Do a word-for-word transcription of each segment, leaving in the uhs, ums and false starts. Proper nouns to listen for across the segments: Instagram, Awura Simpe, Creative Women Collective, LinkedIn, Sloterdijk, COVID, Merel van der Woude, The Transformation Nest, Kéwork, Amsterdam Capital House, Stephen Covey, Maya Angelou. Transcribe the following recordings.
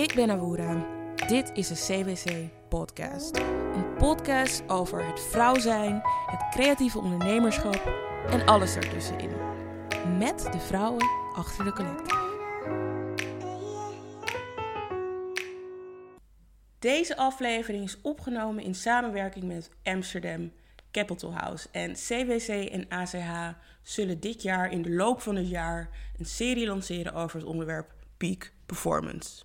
Ik ben Awura. Dit is de C W C-podcast. Een podcast over het vrouw zijn, het creatieve ondernemerschap en alles daartussenin. Met de vrouwen achter de collectief. Deze aflevering is opgenomen in samenwerking met Amsterdam Capital House. En C W C en A C H zullen dit jaar in de loop van het jaar een serie lanceren over het onderwerp Peak Performance.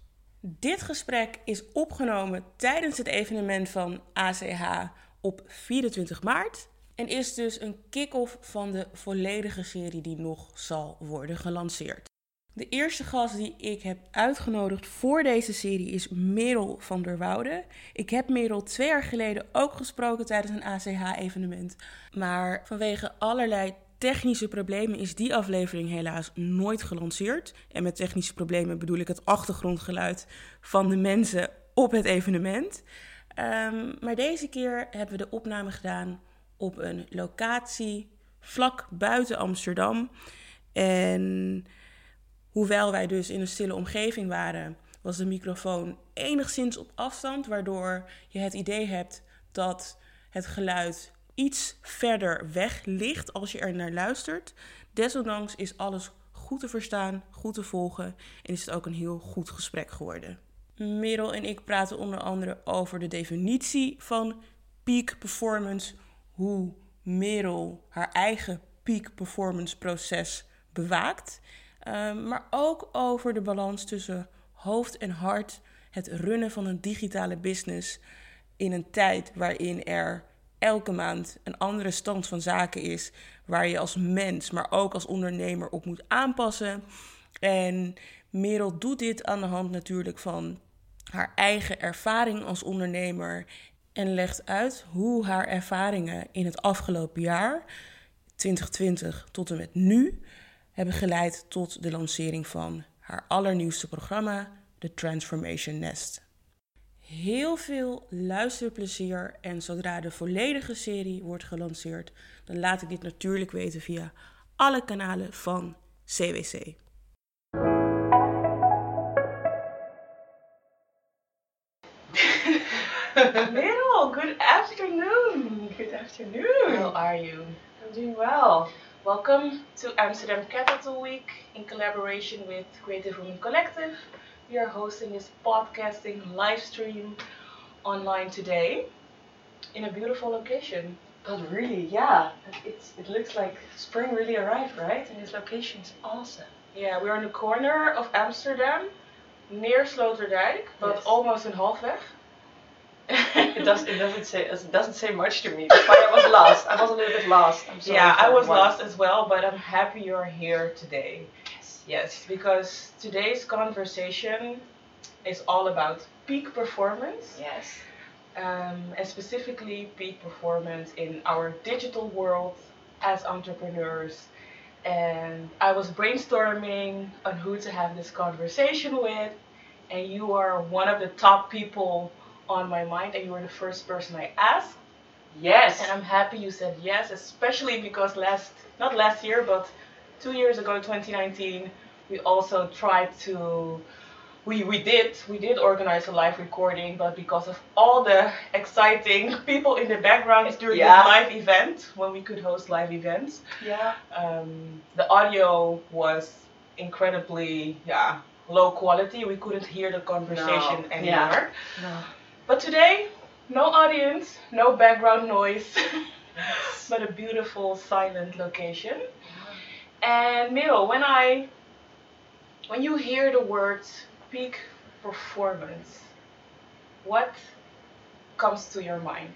Dit gesprek is opgenomen tijdens het evenement van A C H op vierentwintig maart. En is dus een kick-off van de volledige serie die nog zal worden gelanceerd. De eerste gast die ik heb uitgenodigd voor deze serie is Merel van der Woude. Ik heb Merel twee jaar geleden ook gesproken tijdens een A C H-evenement. Maar vanwege allerlei technische problemen is die aflevering helaas nooit gelanceerd. En met technische problemen bedoel ik het achtergrondgeluid van de mensen op het evenement. Um, maar deze keer hebben we de opname gedaan op een locatie vlak buiten Amsterdam. En hoewel wij dus in een stille omgeving waren, was de microfoon enigszins op afstand, waardoor je het idee hebt dat het geluid iets verder weg ligt als je er naar luistert. Desondanks is alles goed te verstaan, goed te volgen en is het ook een heel goed gesprek geworden. Merel en ik praten onder andere over de definitie van peak performance, hoe Merel haar eigen peak performance proces bewaakt. Um, maar ook over de balans tussen hoofd en hart, het runnen van een digitale business in een tijd waarin er elke maand een andere stand van zaken is, waar je als mens, maar ook als ondernemer op moet aanpassen. En Merel doet dit aan de hand natuurlijk van haar eigen ervaring als ondernemer en legt uit hoe haar ervaringen in het afgelopen jaar, twintig twintig tot en met nu, hebben geleid tot de lancering van haar allernieuwste programma, The Transformation Nest. Heel veel luisterplezier en zodra de volledige serie wordt gelanceerd, dan laat ik dit natuurlijk weten via alle kanalen van C W C. Merel, good afternoon. Good afternoon. How are you? I'm doing well. Welcome to Amsterdam Capital Week in collaboration with Creative Women Collective. We are hosting this podcasting live stream online today in a beautiful location. But really, yeah, it's, it looks like spring really arrived, right? And this location is awesome. Yeah, we're on the corner of Amsterdam, near Sloterdijk, but yes. Almost in Halfweg. it, does, it doesn't say it doesn't say much to me. That's why I was lost. I was a little bit lost. I'm sorry. Yeah, I was one. lost as well, but I'm happy you're here today. Yes. Yes, because today's conversation is all about peak performance. Yes. Um, and specifically peak performance in our digital world as entrepreneurs. And I was brainstorming on who to have this conversation with, and you are one of the top people on my mind, and you were the first person I asked. Yes. And I'm happy you said yes, especially because last, not last year, but two years ago, twenty nineteen, we also tried to, we, we did, we did organize a live recording, but because of all the exciting people in the background during yeah. the live event, when we could host live events, yeah, um, the audio was incredibly, yeah, low quality. We couldn't hear the conversation no. anymore. Yeah. No. But today, no audience, no background noise, yes. but a beautiful silent location. Yeah. And Merel, when I, when you hear the words peak performance, what comes to your mind?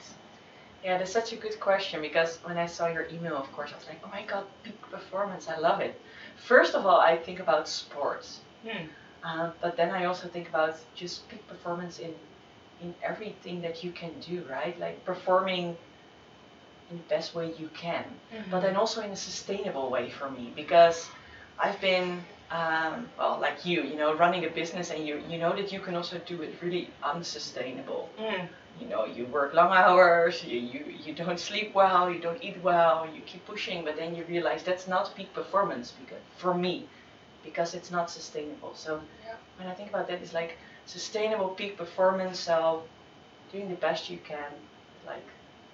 Yeah, that's such a good question, because when I saw your email, of course, I was like, oh my god, peak performance, I love it. First of all, I think about sports, hmm. uh, but then I also think about just peak performance in in everything that you can do, right? Like performing in the best way you can, mm-hmm. but then also in a sustainable way for me, because I've been, um, well, like you, you know, running a business, and you, you know that you can also do it really unsustainable. Mm. You know, you work long hours, you, you, you don't sleep well, you don't eat well, you keep pushing, but then you realize that's not peak performance because, for me, because it's not sustainable. So yeah. when I think about that, it's like sustainable peak performance, so doing the best you can, like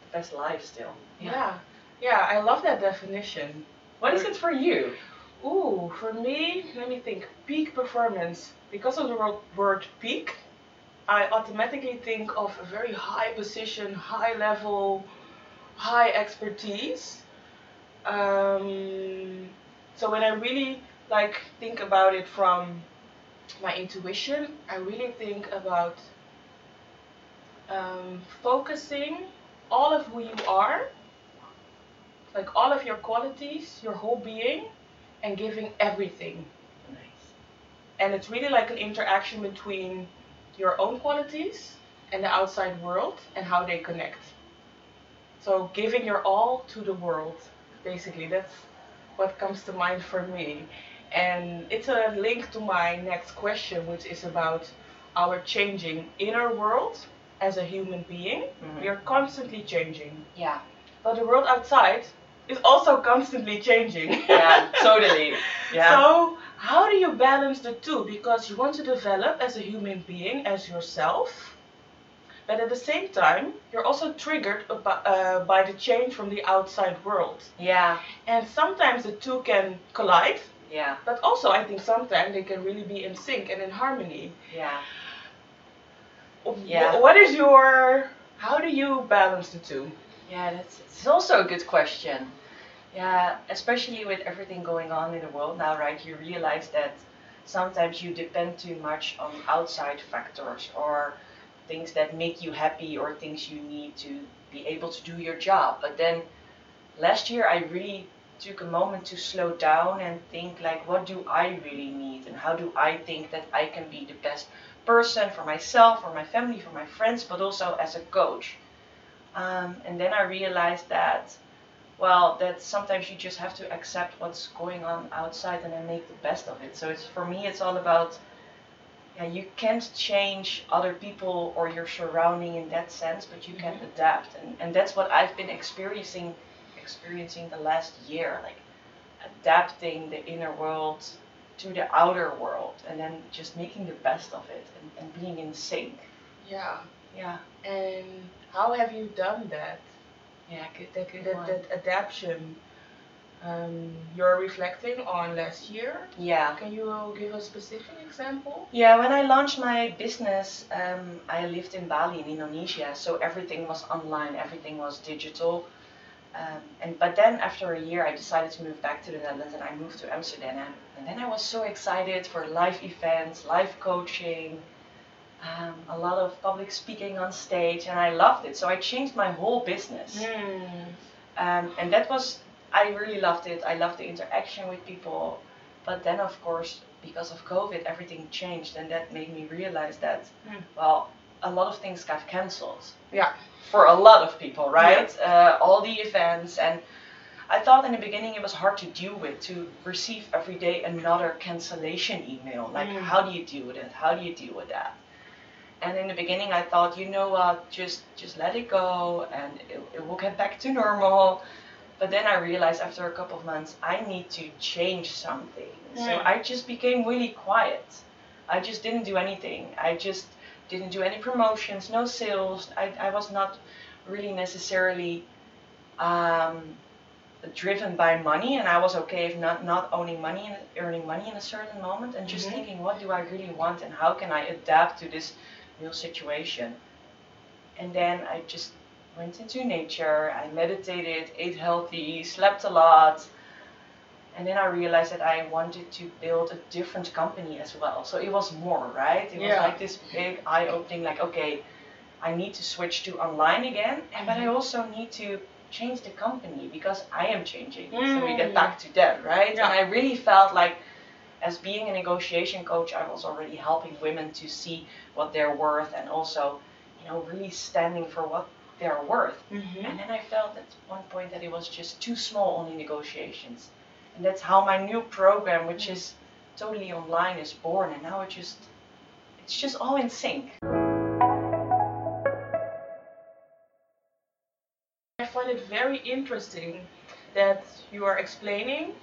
the best life still. Yeah. Yeah, yeah, I love that definition. What is it for you? Ooh, for me, let me think, peak performance. Because of the word peak, I automatically think of a very high position, high level, high expertise. Um, so when I really like think about it from my intuition, I really think about um, focusing all of who you are, like all of your qualities, your whole being, and giving everything. Nice. And it's really like an interaction between your own qualities and the outside world and how they connect. So giving your all to the world, basically. That's what comes to mind for me. And it's a link to my next question, which is about our changing inner world as a human being. Mm-hmm. We are constantly changing. Yeah. But the world outside is also constantly changing. Yeah, totally. Yeah. So how do you balance the two? Because you want to develop as a human being, as yourself, but at the same time, you're also triggered about, uh, by the change from the outside world. Yeah. And sometimes the two can collide. Yeah. But also, I think sometimes they can really be in sync and in harmony. Yeah. Yeah. What is your... How do you balance the two? Yeah, that's it's also a good question. Yeah, especially with everything going on in the world now, right? You realize that sometimes you depend too much on outside factors or things that make you happy or things you need to be able to do your job. But then last year I really took a moment to slow down and think like, what do I really need? And how do I think that I can be the best person for myself, for my family, for my friends, but also as a coach? Um, and then I realized that, well, that sometimes you just have to accept what's going on outside and then make the best of it. So it's for me, it's all about, yeah, you can't change other people or your surrounding in that sense, but you can mm-hmm. adapt. And, and that's what I've been experiencing, experiencing the last year, like adapting the inner world to the outer world and then just making the best of it and, and being in sync. Yeah. Yeah. And how have you done that? Yeah, good, that, good that, that adaptation. Um, you're reflecting on last year. Yeah. Can you give a specific example? Yeah, when I launched my business, um, I lived in Bali in Indonesia, so everything was online, everything was digital. Um, and but then after a year, I decided to move back to the Netherlands, and I moved to Amsterdam. And, and then I was so excited for live events, live coaching. Um, a lot of public speaking on stage, and I loved it. So I changed my whole business. Mm. Um, and that was, I really loved it. I loved the interaction with people. But then, of course, because of COVID, everything changed. And that made me realize that, mm. well, a lot of things got cancelled. Yeah. For a lot of people, right? Yeah. Uh, all the events. And I thought in the beginning it was hard to deal with, to receive every day another cancellation email. Like, mm. how do you deal with it? How do you deal with that? And in the beginning, I thought, you know what, just just let it go and it, it will get back to normal. But then I realized after a couple of months, I need to change something. Mm. So I just became really quiet. I just didn't do anything. I just didn't do any promotions, no sales. I, I was not really necessarily um, driven by money. And I was okay if not, not owning money and earning money in a certain moment. And just mm-hmm. thinking, what do I really want and how can I adapt to this new situation? And then I just went into nature, I meditated, ate healthy, slept a lot. And then I realized that I wanted to build a different company as well. So it was more, right? It yeah. was like this big eye-opening, like, okay, I need to switch to online again, mm-hmm. but I also need to change the company because I am changing. Mm-hmm. So we get back to that, right? Yeah. And I really felt like, as being a negotiation coach, I was already helping women to see what they're worth and also, you know, really standing for what they're worth. Mm-hmm. And then I felt at one point that it was just too small only negotiations. And that's how my new program, which is totally online, is born. And now it just, it's just all in sync. I find it very interesting that you are explaining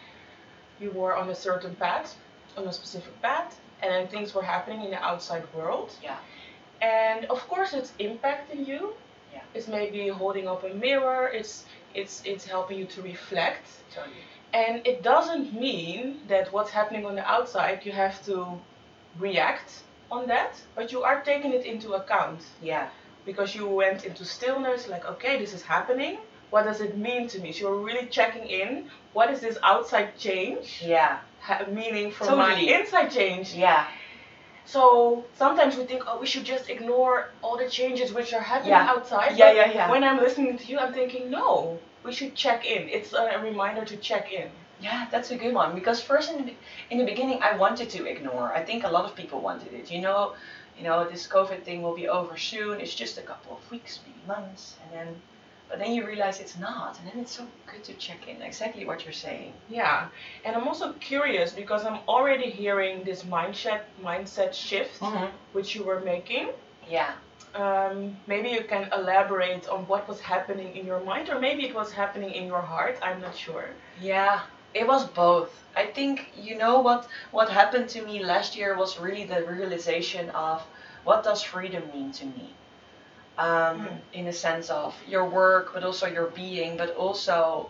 you were on a certain path, on a specific path, and then things were happening in the outside world. Yeah. And of course it's impacting you. Yeah. It's maybe holding up a mirror, it's it's it's helping you to reflect. Totally. And it doesn't mean that what's happening on the outside you have to react on that, but you are taking it into account. Yeah. Because you went into stillness, like, okay, this is happening. What does it mean to me? So you're really checking in. What is this outside change? Yeah. Ha- meaning from totally. My inside change. Yeah. So sometimes we think, oh, we should just ignore all the changes which are happening yeah. outside. Yeah, yeah, yeah. When I'm listening to you, I'm thinking, no, we should check in. It's a reminder to check in. Yeah, that's a good one. Because first in the, in the beginning, I wanted to ignore. I think a lot of people wanted it. You know, you know, this COVID thing will be over soon. It's just a couple of weeks, maybe months, and then, but then you realize it's not. And then it's so good to check in. Exactly what you're saying. Yeah, and I'm also curious because I'm already hearing this mindset mindset shift mm-hmm. which you were making. Yeah. Um, maybe you can elaborate on what was happening in your mind, or maybe it was happening in your heart. I'm not sure. Yeah. It was both. I think, you know, what what happened to me last year was really the realization of what does freedom mean to me? Um, mm. In a sense of your work, but also your being, but also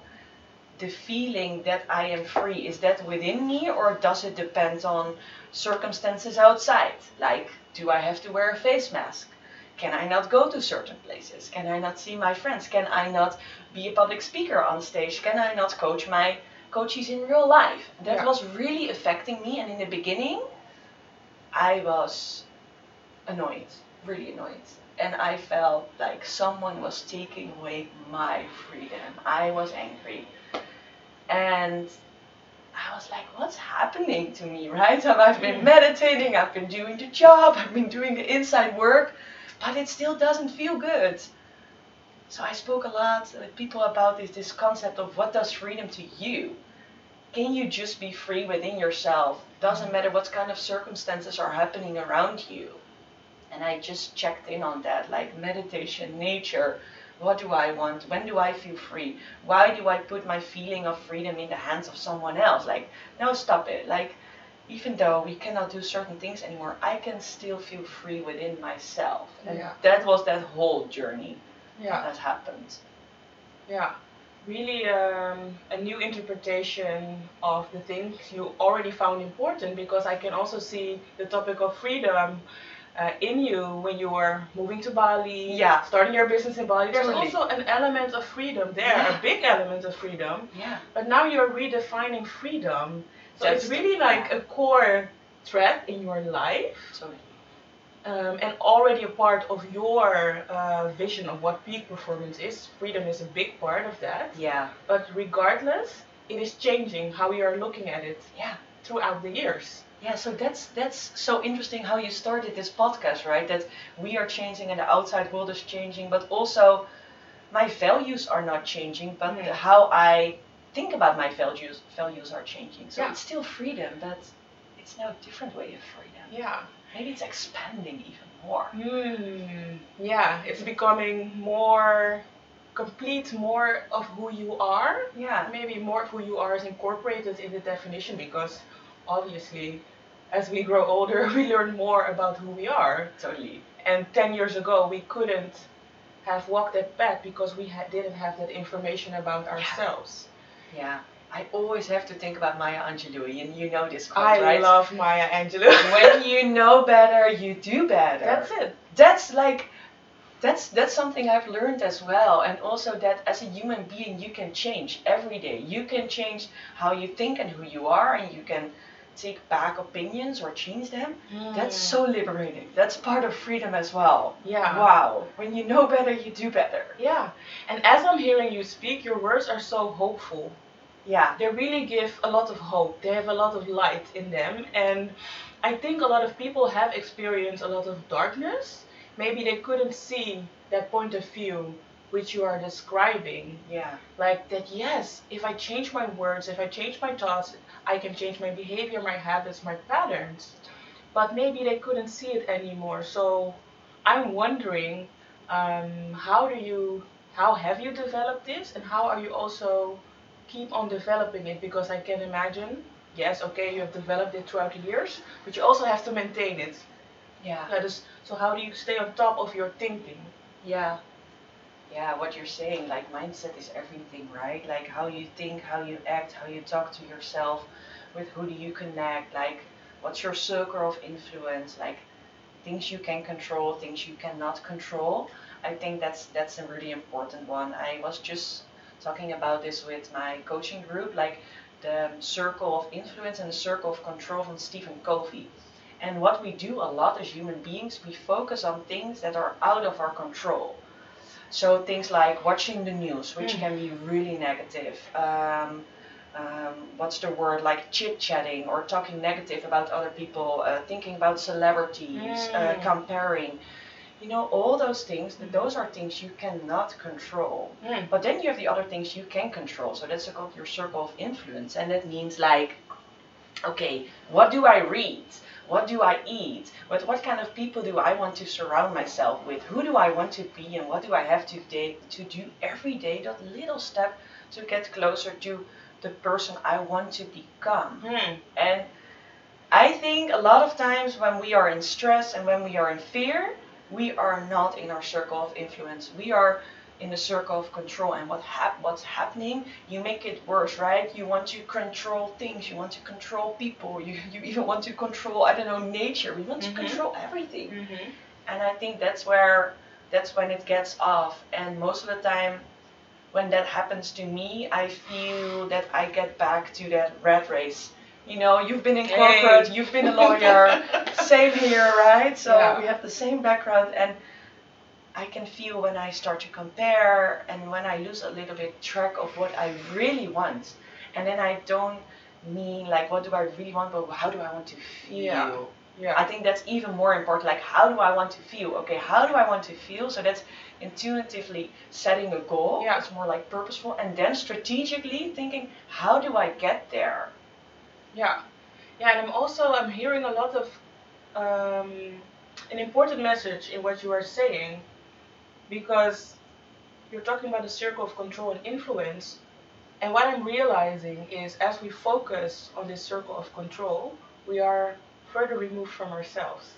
the feeling that I am free. Is that within me, or does it depend on circumstances outside? Like, do I have to wear a face mask? Can I not go to certain places? Can I not see my friends? Can I not be a public speaker on stage? Can I not coach my coaches in real life? That yeah. was really affecting me, and in the beginning I was annoyed, really annoyed, and I felt like someone was taking away my freedom. I was angry and I was like, what's happening to me, right? And I've been meditating, I've been doing the job, I've been doing the inside work, but it still doesn't feel good. So I spoke a lot with people about this, this concept of what does freedom to you? Can you just be free within yourself? Doesn't matter what kind of circumstances are happening around you. And I just checked in on that, like meditation, nature. What do I want? When do I feel free? Why do I put my feeling of freedom in the hands of someone else? Like, no, stop it. Like, even though we cannot do certain things anymore, I can still feel free within myself. And yeah. that was that whole journey. Yeah, that happened. Yeah, really um, a new interpretation of the things you already found important, because I can also see the topic of freedom uh, in you when you were moving to Bali, yeah. starting your business in Bali. There's totally. Also an element of freedom there, yeah. a big element of freedom. Yeah. But now you're redefining freedom. So That's it's really the, like yeah. a core thread in your life. Sorry. Um, and already a part of your uh, vision of what peak performance is. Freedom is a big part of that. Yeah. But regardless, it is changing how we are looking at it. Yeah. Throughout the years. Yeah. So that's that's so interesting how you started this podcast, right? That we are changing and the outside world is changing, but also my values are not changing, but mm. the, how I think about my values values are changing. So yeah. it's still freedom, but it's now a different way of freedom. Yeah. Maybe it's expanding even more. Mm, yeah, it's becoming more complete, more of who you are. Yeah. Maybe more of who you are is incorporated in the definition, because obviously as we grow older, we learn more about who we are. Totally. And ten years ago, we couldn't have walked that path because we ha- didn't have that information about ourselves. Yeah. yeah. I always have to think about Maya Angelou, and you know this quote, I right? I love Maya Angelou. When you know better, you do better. That's it. That's like, that's that's something I've learned as well, and also that as a human being, you can change every day. You can change how you think and who you are, and you can take back opinions or change them. Mm. That's so liberating. That's part of freedom as well. Yeah. Wow. When you know better, you do better. Yeah. And as I'm hearing you speak, your words are so hopeful. Yeah, they really give a lot of hope. They have a lot of light in them, and I think a lot of people have experienced a lot of darkness. Maybe they couldn't see that point of view which you are describing. Yeah, like that. Yes, if I change my words, if I change my thoughts, I can change my behavior, my habits, my patterns. But maybe they couldn't see it anymore. So I'm wondering, um, how do you, how have you developed this, and how are you also keep on developing it? Because I can imagine yes, okay, you have developed it throughout the years, but you also have to maintain it. Yeah. That is, so how do you stay on top of your thinking? Yeah. Yeah, what you're saying, like mindset is everything, right? Like how you think, how you act, how you talk to yourself, with who do you connect, like what's your circle of influence, like things you can control, things you cannot control. I think that's that's a really important one. I was just talking about this with my coaching group, like the circle of influence and the circle of control from Stephen Covey. And what we do a lot as human beings, we focus on things that are out of our control. So things like watching the news, which mm. can be really negative. Um, um, what's the word? Like chit-chatting or talking negative about other people, uh, thinking about celebrities, mm. uh, comparing. You know, all those things, mm. those are things you cannot control. Mm. But then you have the other things you can control. So that's called your circle of influence. And that means like, okay, what do I read? What do I eat? What, what kind of people do I want to surround myself with? Who do I want to be and what do I have to, de- to do every day? That little step to get closer to the person I want to become. Mm. And I think a lot of times when we are in stress and when we are in fear, we are not in our circle of influence. We are in the circle of control, and what hap- what's happening, you make it worse, right? You want to control things, you want to control people, you, you even want to control, I don't know, nature, we want mm-hmm. to control everything. Mm-hmm. And I think that's where, that's when it gets off. And most of the time, when that happens to me, I feel that I get back to that rat race. You know, you've been in corporate, hey. You've been a lawyer, same here, right? So yeah. we have the same background, and I can feel when I start to compare and when I lose a little bit track of what I really want. And then I don't mean like, what do I really want, but how do I want to feel? Yeah. Yeah. I think that's even more important. Like, how do I want to feel? Okay, how do I want to feel? So that's intuitively setting a goal. Yeah. It's more like purposeful. And then strategically thinking, how do I get there? Yeah. Yeah, and I'm also, I'm hearing a lot of um, an important message in what you are saying. Because you're talking about the circle of control and influence, and what I'm realizing is as we focus on this circle of control, we are further removed from ourselves.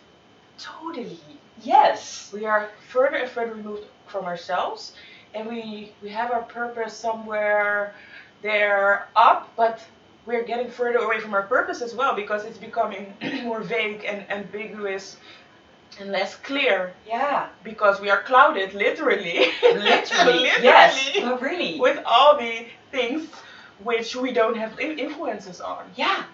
Totally. Yes. We are further and further removed from ourselves, and we, we have our purpose somewhere there up, but we're getting further away from our purpose as well because it's becoming more vague and ambiguous. And less clear. Yeah. Because we are clouded, literally. Literally, literally yes. But really. With all the things which we don't have influences on. Yeah.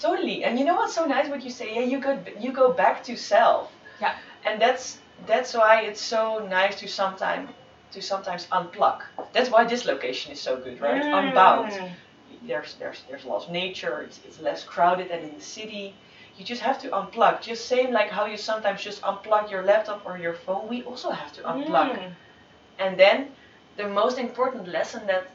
Totally. And you know what's so nice what you say? Yeah, you go, you go back to self. Yeah. And that's that's why it's so nice to sometimes to sometimes unplug. That's why this location is so good, right? Mm. Unbound. There's there's there's lots of nature. It's it's less crowded than in the city. You just have to unplug. Just same like how you sometimes just unplug your laptop or your phone. We also have to unplug. Mm. And then the most important lesson that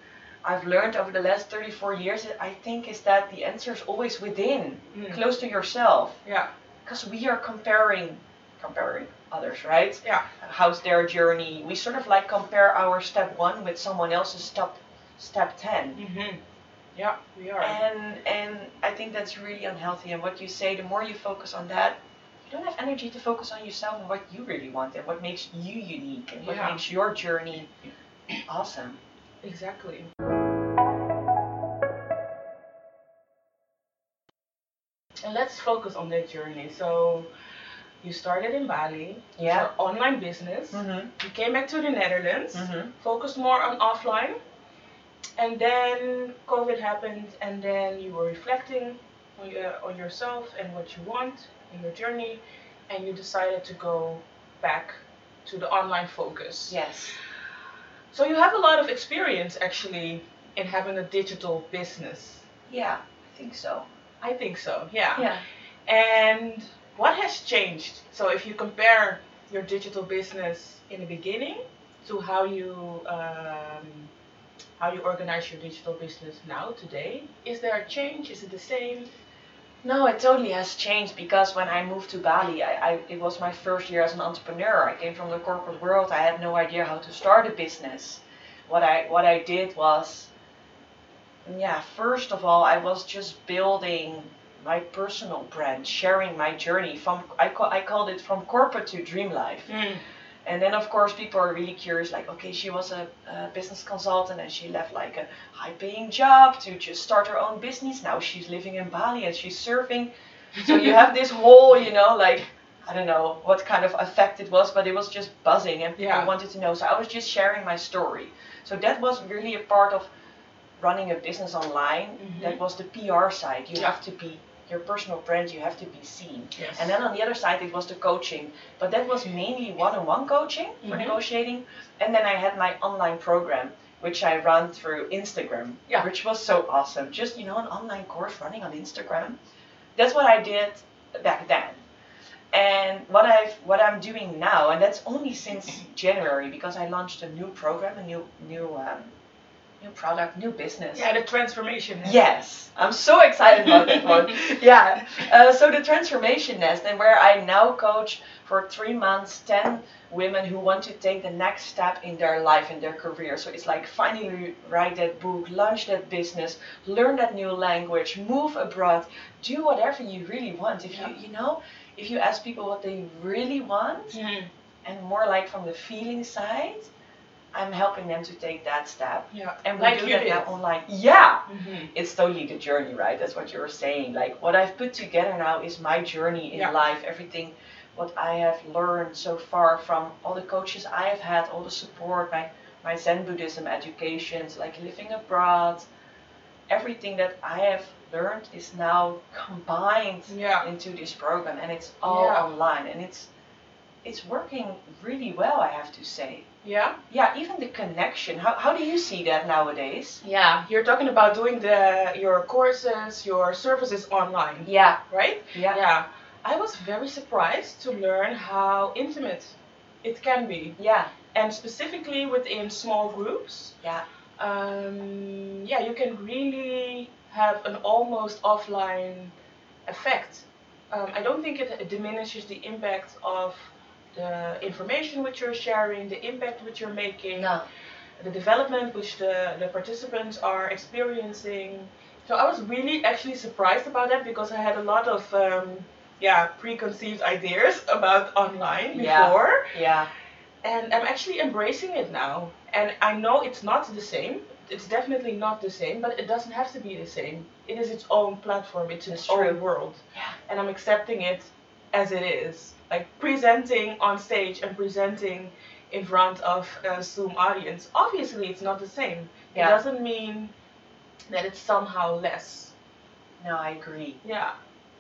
I've learned over the last thirty-four years, I think, is that the answer is always within, mm. close to yourself. Yeah. Because we are comparing, comparing others, right? Yeah. How's their journey? We sort of like compare our step one with someone else's step, step ten. Mm-hmm. Yeah, we are. And and I think that's really unhealthy. And what you say, the more you focus on that, you don't have energy to focus on yourself and what you really want and what makes you unique and what yeah. makes your journey awesome. Exactly. And let's focus on that journey. So you started in Bali, yeah, your online business. Mm-hmm. You came back to the Netherlands, mm-hmm. focused more on offline. And then COVID happened, and then you were reflecting on, uh, on yourself and what you want in your journey, and you decided to go back to the online focus. Yes. So you have a lot of experience, actually, in having a digital business. Yeah, I think so. I think so, yeah. Yeah. And what has changed? So if you compare your digital business in the beginning to how you... Um, how you organize your digital business now, today. Is there a change? Is it the same? No, it totally has changed because when I moved to Bali, I, I it was my first year as an entrepreneur. I came from the corporate world. I had no idea how to start a business. What I what I did was yeah, first of all, I was just building my personal brand, sharing my journey from, I, ca- I called it from corporate to dream life. Mm. And then, of course, people are really curious, like, okay, she was a, a business consultant and she left, like, a high-paying job to just start her own business. Now she's living in Bali and she's surfing. So you have this whole, you know, like, I don't know what kind of effect it was, but it was just buzzing and people yeah. wanted to know. So I was just sharing my story. So that was really a part of running a business online. Mm-hmm. That was the P R side. You yeah. have to be your personal brand, you have to be seen. Yes. And then on the other side, it was the coaching. But that was mainly one-on-one coaching mm-hmm. for negotiating. And then I had my online program, which I ran through Instagram, yeah. which was so awesome. Just, you know, an online course running on Instagram. That's what I did back then. And what I've what I'm doing now, and that's only since January, because I launched a new program, a new new um, new product, new business. Yeah, the Transformation Nest. Yes, I'm so excited about that one. Yeah, uh, so the Transformation Nest, and where I now coach for three months, ten women who want to take the next step in their life and their career. So it's like finally write that book, launch that business, learn that new language, move abroad, do whatever you really want. If yeah. you you know, if you ask people what they really want, mm-hmm. and more like from the feeling side, I'm helping them to take that step. Yeah. And we like do that did. now online. Yeah. Mm-hmm. It's totally the journey, right? That's what you were saying. Like what I've put together now is my journey in yeah. life, everything what I have learned so far from all the coaches I have had, all the support, my, my Zen Buddhism educations, like living abroad, everything that I have learned is now combined yeah. into this program, and it's all yeah. online, and it's it's working really well, I have to say. Yeah? Yeah, even the connection. How how do you see that nowadays? Yeah, you're talking about doing the your courses, your services online. Yeah. Right? Yeah. Yeah. I was very surprised to learn how intimate it can be. Yeah. And specifically within small groups. Yeah. Um, yeah, you can really have an almost offline effect. Um, I don't think it, it diminishes the impact of the information which you're sharing, the impact which you're making, no. the development which the, the participants are experiencing. So I was really actually surprised about that, because I had a lot of um, yeah preconceived ideas about online before. Yeah. yeah. And I'm actually embracing it now. And I know it's not the same. It's definitely not the same, but it doesn't have to be the same. It is its own platform. It's its own world. Yeah. And I'm accepting it as it is. Like presenting on stage and presenting in front of a Zoom audience. Obviously, it's not the same. Yeah. It doesn't mean that it's somehow less. No, I agree. Yeah.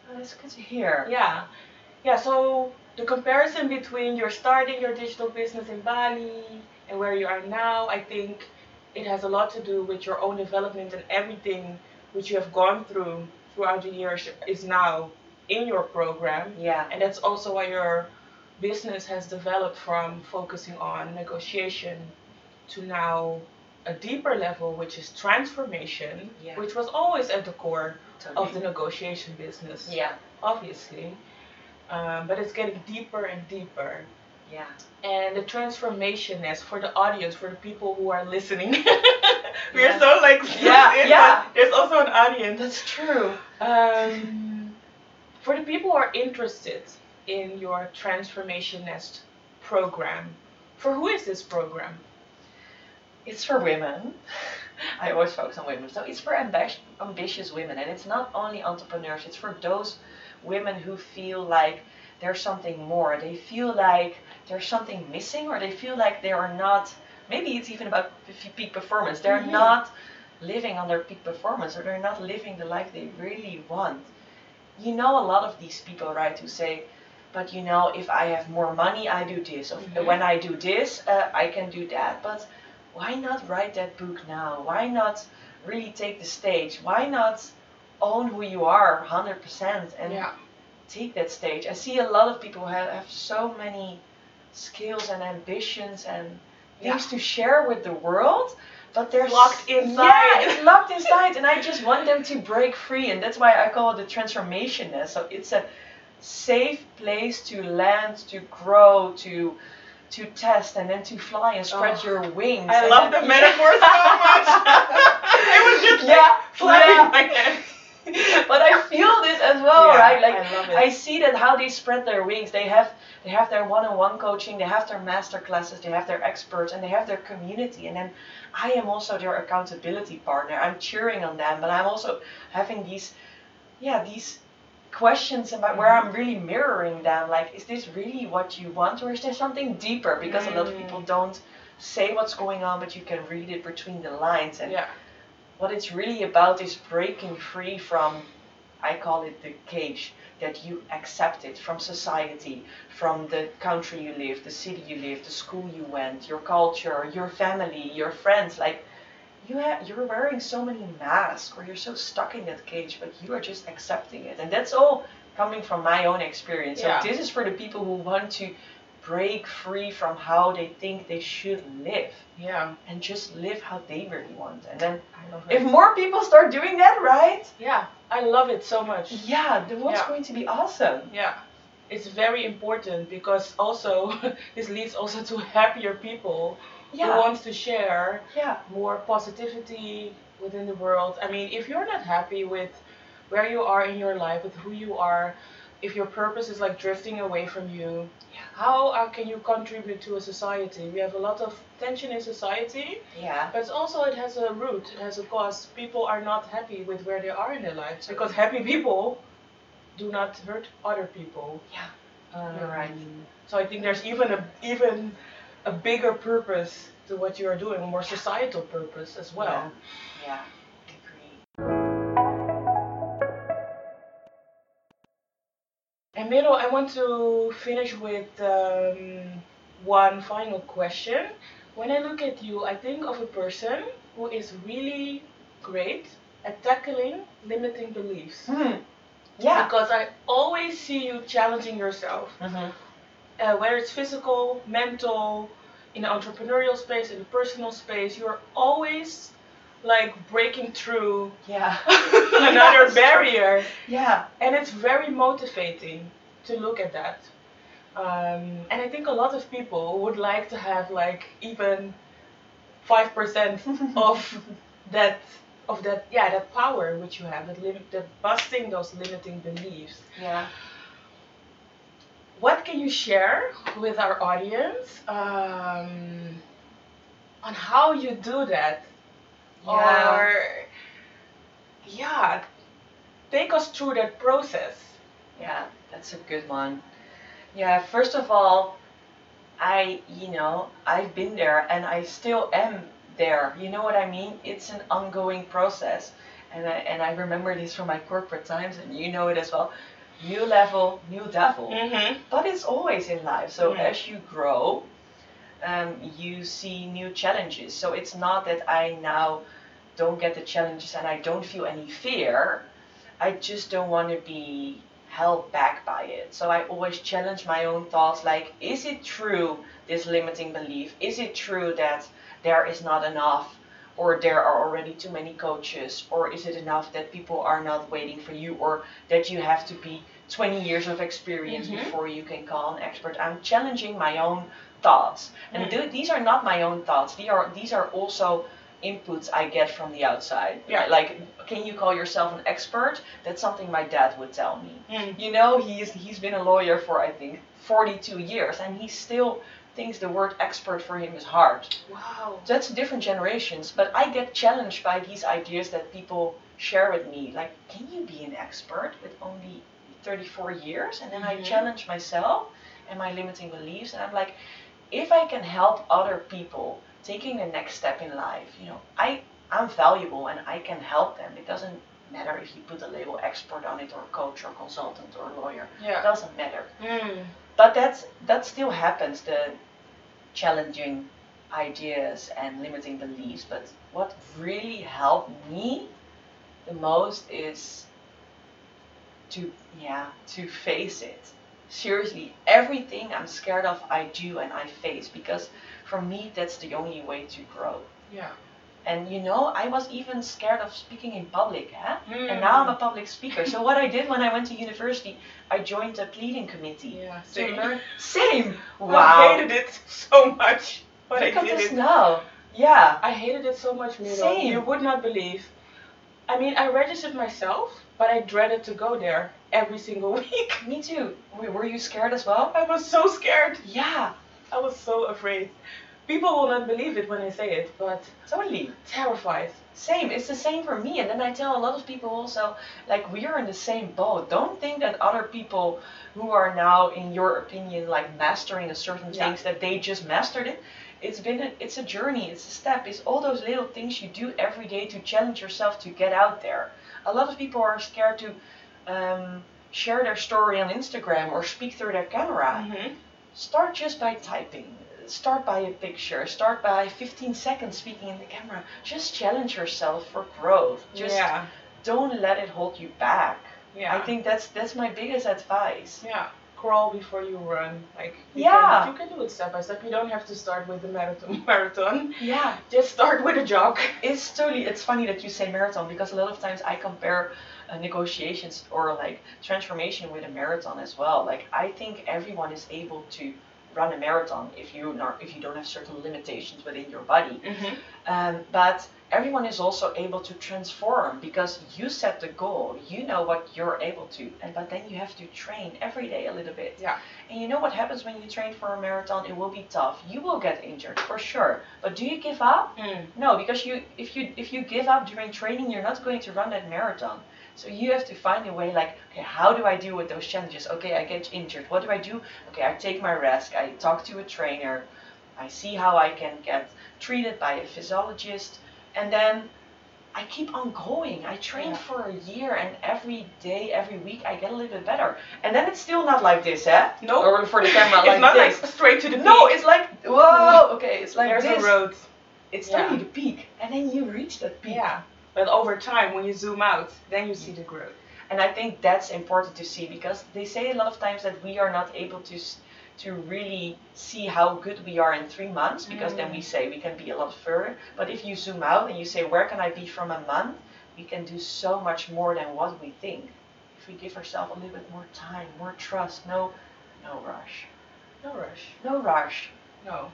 Well, that's good to hear. Yeah. Yeah, so the comparison between you're starting your digital business in Bali and where you are now, I think it has a lot to do with your own development, and everything which you have gone through throughout the years is now in your program. Yeah. And that's also why your business has developed from focusing on negotiation to now a deeper level, which is transformation, yeah. which was always at the core totally. Of the negotiation business. Yeah. Obviously. Um, but it's getting deeper and deeper. Yeah. And the transformation is for the audience, for the people who are listening. we yeah. are so like yeah, in, yeah. There's also an audience. That's true. Um, for the people who are interested in your Transformation Nest program, for who is this program? It's for women. I always focus on women. So it's for amb- ambitious women, and it's not only entrepreneurs. It's for those women who feel like there's something more. They feel like there's something missing, or they feel like they are not, maybe it's even about peak performance. They're mm-hmm. not living on their peak performance, or they're not living the life they really want. You know, a lot of these people, right, who say, but you know, if I have more money, I do this. Or mm-hmm. when I do this, uh, I can do that. But why not write that book now? Why not really take the stage? Why not own who you are one hundred percent and yeah. take that stage? I see a lot of people have, have so many skills and ambitions and yeah. things to share with the world, but they're locked inside. Yeah, it's locked inside, and I just want them to break free, and that's why I call it the Transformation Nest. So it's a safe place to land, to grow, to to test, and then to fly and spread oh, your wings. I love then, the yeah. metaphor so much. It was just like yeah, flapping yeah. my head. But I feel this as well, yeah, right? Like I, love it. I see that how they spread their wings. They have they have their one-on-one coaching, they have their master classes, they have their experts, and they have their community. And then I am also their accountability partner. I'm cheering on them, but I'm also having these, yeah, these questions about mm-hmm. where I'm really mirroring them. Like, is this really what you want, or is there something deeper? Because mm-hmm. a lot of people don't say what's going on, but you can read it between the lines. And yeah. what it's really about is breaking free from, I call it the cage, that you accepted from society, from the country you live, the city you live, the school you went, your culture, your family, your friends. Like, you ha- you're wearing so many masks, or you're so stuck in that cage, but you are just accepting it. And that's all coming from my own experience. Yeah. So this is for the people who want to break free from how they think they should live. Yeah. And just live how they really want. And then I love if it. More people start doing that, right? Yeah. I love it so much. Yeah. The world's yeah. going to be awesome. Yeah. It's very important, because also this leads also to happier people yeah. who wants to share yeah. more positivity within the world. I mean, if you're not happy with where you are in your life, with who you are, if your purpose is like drifting away from you, yeah. how uh, can you contribute to a society? We have a lot of tension in society, yeah. but also it has a root, it has a cause. People are not happy with where they are in their lives, because happy people do not hurt other people. Yeah, um, you're right. So I think there's even a even a bigger purpose to what you are doing, a more societal purpose as well. Yeah. yeah. And Merel, I want to finish with um, one final question. When I look at you, I think of a person who is really great at tackling limiting beliefs. Mm. Yeah. Because I always see you challenging yourself, mm-hmm. uh, whether it's physical, mental, in the entrepreneurial space, in the personal space. You're always like breaking through yeah. another barrier. Yeah. And it's very motivating to look at that. Um, and I think a lot of people would like to have like even five percent of that of that yeah, that power which you have, that limit that busting those limiting beliefs. Yeah. What can you share with our audience um, on how you do that? Yeah. Or, yeah, take us through that process. Yeah, that's a good one. Yeah, first of all, I, you know, I've been there and I still am there. You know what I mean? It's an ongoing process. And I, and I remember this from my corporate times, and you know it as well. New level, new devil. Mm-hmm. But it's always in life. So mm-hmm. as you grow, um, you see new challenges. So it's not that I now don't get the challenges and I don't feel any fear. I just don't want to be held back by it. So I always challenge my own thoughts, like, is it true, this limiting belief? Is it true that there is not enough, or there are already too many coaches, or is it enough that people are not waiting for you, or that you have to be twenty years of experience mm-hmm. before you can call an expert? I'm challenging my own thoughts, and mm-hmm. th- these are not my own thoughts. These are these are also inputs I get from the outside. Yeah. Like, can you call yourself an expert? That's something my dad would tell me. Mm. You know, he's he's been a lawyer for, I think, forty-two years, and he still thinks the word expert for him is hard. Wow. So that's different generations, but I get challenged by these ideas that people share with me. Like, can you be an expert with only thirty-four years? And then mm-hmm. I challenge myself and my limiting beliefs, and I'm like, if I can help other people taking the next step in life, you know, I, I'm valuable and I can help them. It doesn't matter if you put a label expert on it, or coach, or consultant, or lawyer. Yeah. It doesn't matter. Mm. But that's that still happens, the challenging ideas and limiting beliefs. But what really helped me the most is to, yeah, to face it. Seriously, everything I'm scared of, I do and I face, because for me, that's the only way to grow. Yeah. And you know, I was even scared of speaking in public, huh? Mm. And now I'm a public speaker. So what I did when I went to university, I joined a pleading committee. Yeah, same. To learn. Same. Wow. I hated it so much. But Look I did at this it. now. Yeah. I hated it so much, Merel. Same. You would not believe. I mean, I registered myself, but I dreaded to go there every single week. Me too. Were you scared as well? I was so scared. Yeah. I was so afraid. People will not believe it when I say it, but totally terrified. Same. It's the same for me. And then I tell a lot of people also, like, we are in the same boat. Don't think that other people who are now, in your opinion, like mastering a certain yeah. things, that they just mastered it. It's been a, it's a journey. It's a step. It's all those little things you do every day to challenge yourself to get out there. A lot of people are scared to um, share their story on Instagram or speak through their camera. Mm-hmm. Start just by typing. Start by a picture. Start by fifteen seconds speaking in the camera. Just challenge yourself for growth. Just yeah. don't let it hold you back. Yeah. I think that's that's my biggest advice. Yeah. Crawl before you run. Like you yeah. can, you can do it step by step. You don't have to start with the marathon. Marathon. Yeah. Just start with a jog. It's totally. It's funny that you say marathon, because a lot of times I compare uh, negotiations or like transformation with a marathon as well. Like I think everyone is able to run a marathon if you not, if you don't have certain limitations within your body. Mm-hmm. Um, but everyone is also able to transform because you set the goal. You know what you're able to, and but then you have to train every day a little bit. Yeah. And you know what happens when you train for a marathon? It will be tough. You will get injured for sure. But do you give up? Mm. No, because you if you if you give up during training, you're not going to run that marathon. So you have to find a way, like, okay, how do I deal with those challenges? Okay, I get injured. What do I do? Okay, I take my rest. I talk to a trainer. I see how I can get treated by a physiologist. And then I keep on going. I train yeah. for a year, and every day, every week, I get a little bit better. And then it's still not like this, eh? No. Nope. Or for the camera, like it's not this. Like straight to the peak. No, it's like, whoa, okay, it's like There's this. There's a road. It's yeah. totally the peak. And then you reach that peak. Yeah. But over time, when you zoom out, then you see the growth. And I think that's important to see, because they say a lot of times that we are not able to to really see how good we are in three months, because mm. then we say we can be a lot further. But if you zoom out and you say, where can I be from a month? We can do so much more than what we think. If we give ourselves a little bit more time, more trust, no, no rush. No rush. No rush. No.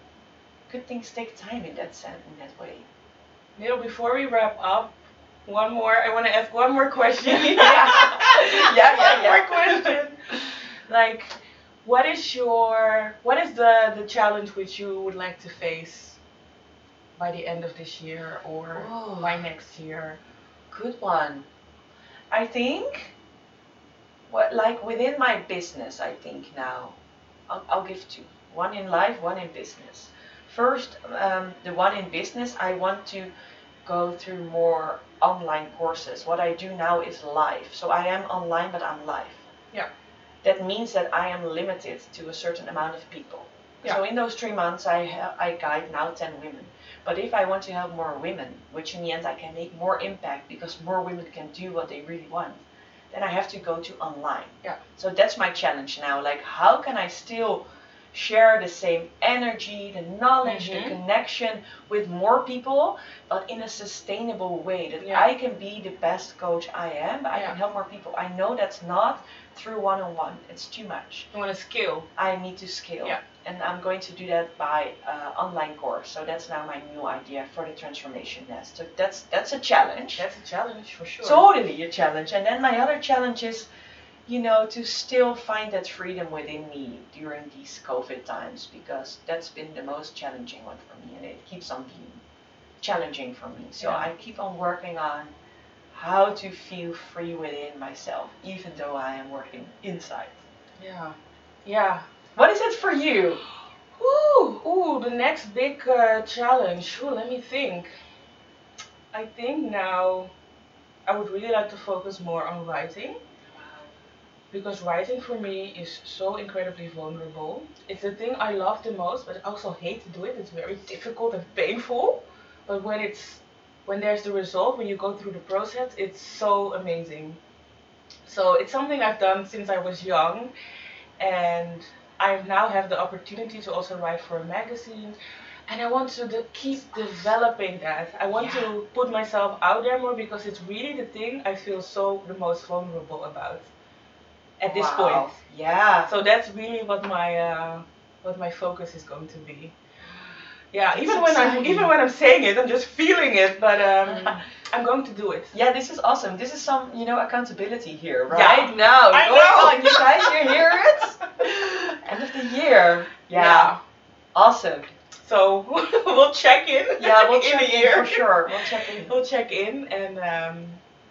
Good things take time in that sense, in that way. Merel, before we wrap up, One more, I want to ask one more question. yeah, yeah, yeah. One yeah. more question. Like, what is your, what is the, the challenge which you would like to face by the end of this year or oh, by next year? Good one. I think, what like within my business, I think now, I'll, I'll give two. One in life, one in business. First, um, the one in business, I want to go through more online courses. What I do now is live. So I am online, but I'm live. Yeah. That means that I am limited to a certain amount of people. Yeah. So in those three months, I ha- I guide now ten women. But if I want to help more women, which in the end I can make more impact because more women can do what they really want, then I have to go to online. Yeah. So that's my challenge now. Like, how can I still share the same energy, the knowledge, mm-hmm. the connection with more people, but in a sustainable way that yeah. I can be the best coach I am, but I yeah. can help more people. I know that's not through one-on-one. It's too much. You want to scale. I need to scale. Yeah. And I'm going to do that by uh, online course. So that's now my new idea for the Transformation Nest. So that's that's a challenge. That's a challenge for sure. Totally a challenge. And then my other challenge is, you know, to still find that freedom within me during these COVID times, because that's been the most challenging one for me, and it keeps on being challenging for me. So yeah. I keep on working on how to feel free within myself, even though I am working inside. Yeah. Yeah. What is it for you? Ooh, ooh, the next big uh, challenge. Ooh, let me think. I think now I would really like to focus more on writing. Because writing for me is so incredibly vulnerable. It's the thing I love the most, but I also hate to do it. It's very difficult and painful. But when it's when there's the result, when you go through the process, it's so amazing. So it's something I've done since I was young. And I now have the opportunity to also write for a magazine. And I want to de- keep developing that. I want yeah. to put myself out there more, because it's really the thing I feel so the most vulnerable about. At this wow. point, yeah. So that's really what my uh, what my focus is going to be. Yeah, even when I'm even when I'm saying it, I'm just feeling it, but um, mm. I'm going to do it. Yeah, this is awesome. This is some, you know, accountability here, right? Yeah. Now, I know. Oh, you guys, you hear it? End of the year. Yeah. yeah. Awesome. So we'll check in. Yeah, we'll in check a year. in for sure. We'll check in. We'll check in, and um,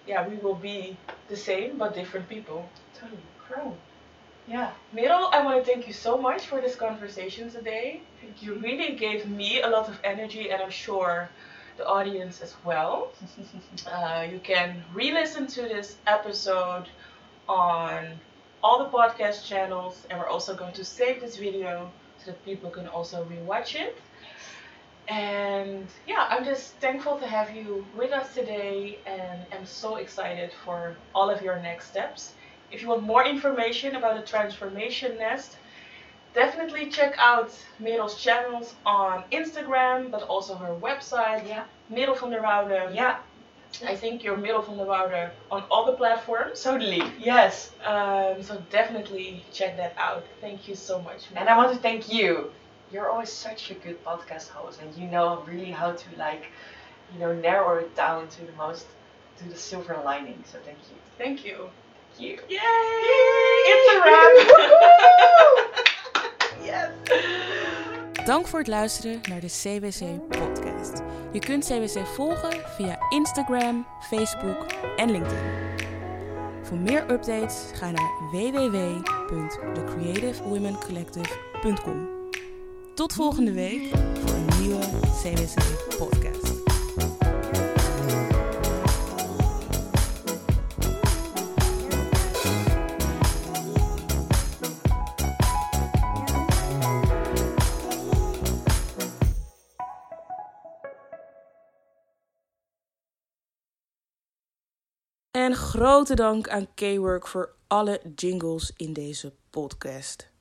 yeah, we will be the same but different people. Totally. Cool. Yeah. Merel, I want to thank you so much for this conversation today. Thank you. You really gave me a lot of energy, and I'm sure the audience as well. uh, you can re-listen to this episode on all the podcast channels, and we're also going to save this video so that people can also re-watch it. And yeah, I'm just thankful to have you with us today, and I'm so excited for all of your next steps. If you want more information about the Transformation Nest, definitely check out Merel's channels on Instagram, but also her website, yeah. Merel van der Woude. Yeah. I think you're Merel van der Woude on all the platforms. Totally. Yes. Um, so definitely check that out. Thank you so much, Merel. And I want to thank you. You're always such a good podcast host, and you know really how to, like, you know, narrow it down to the most, to the silver lining. So thank you. Thank you. You. Yay! Yay! It's a wrap! Yes! Dank voor het luisteren naar de C W C podcast. Je kunt C W C volgen via Instagram, Facebook en LinkedIn. Voor meer updates ga naar w w w punt the creative women collective punt com. Tot volgende week voor een nieuwe C W C podcast. En grote dank aan Kéwork voor alle jingles in deze podcast.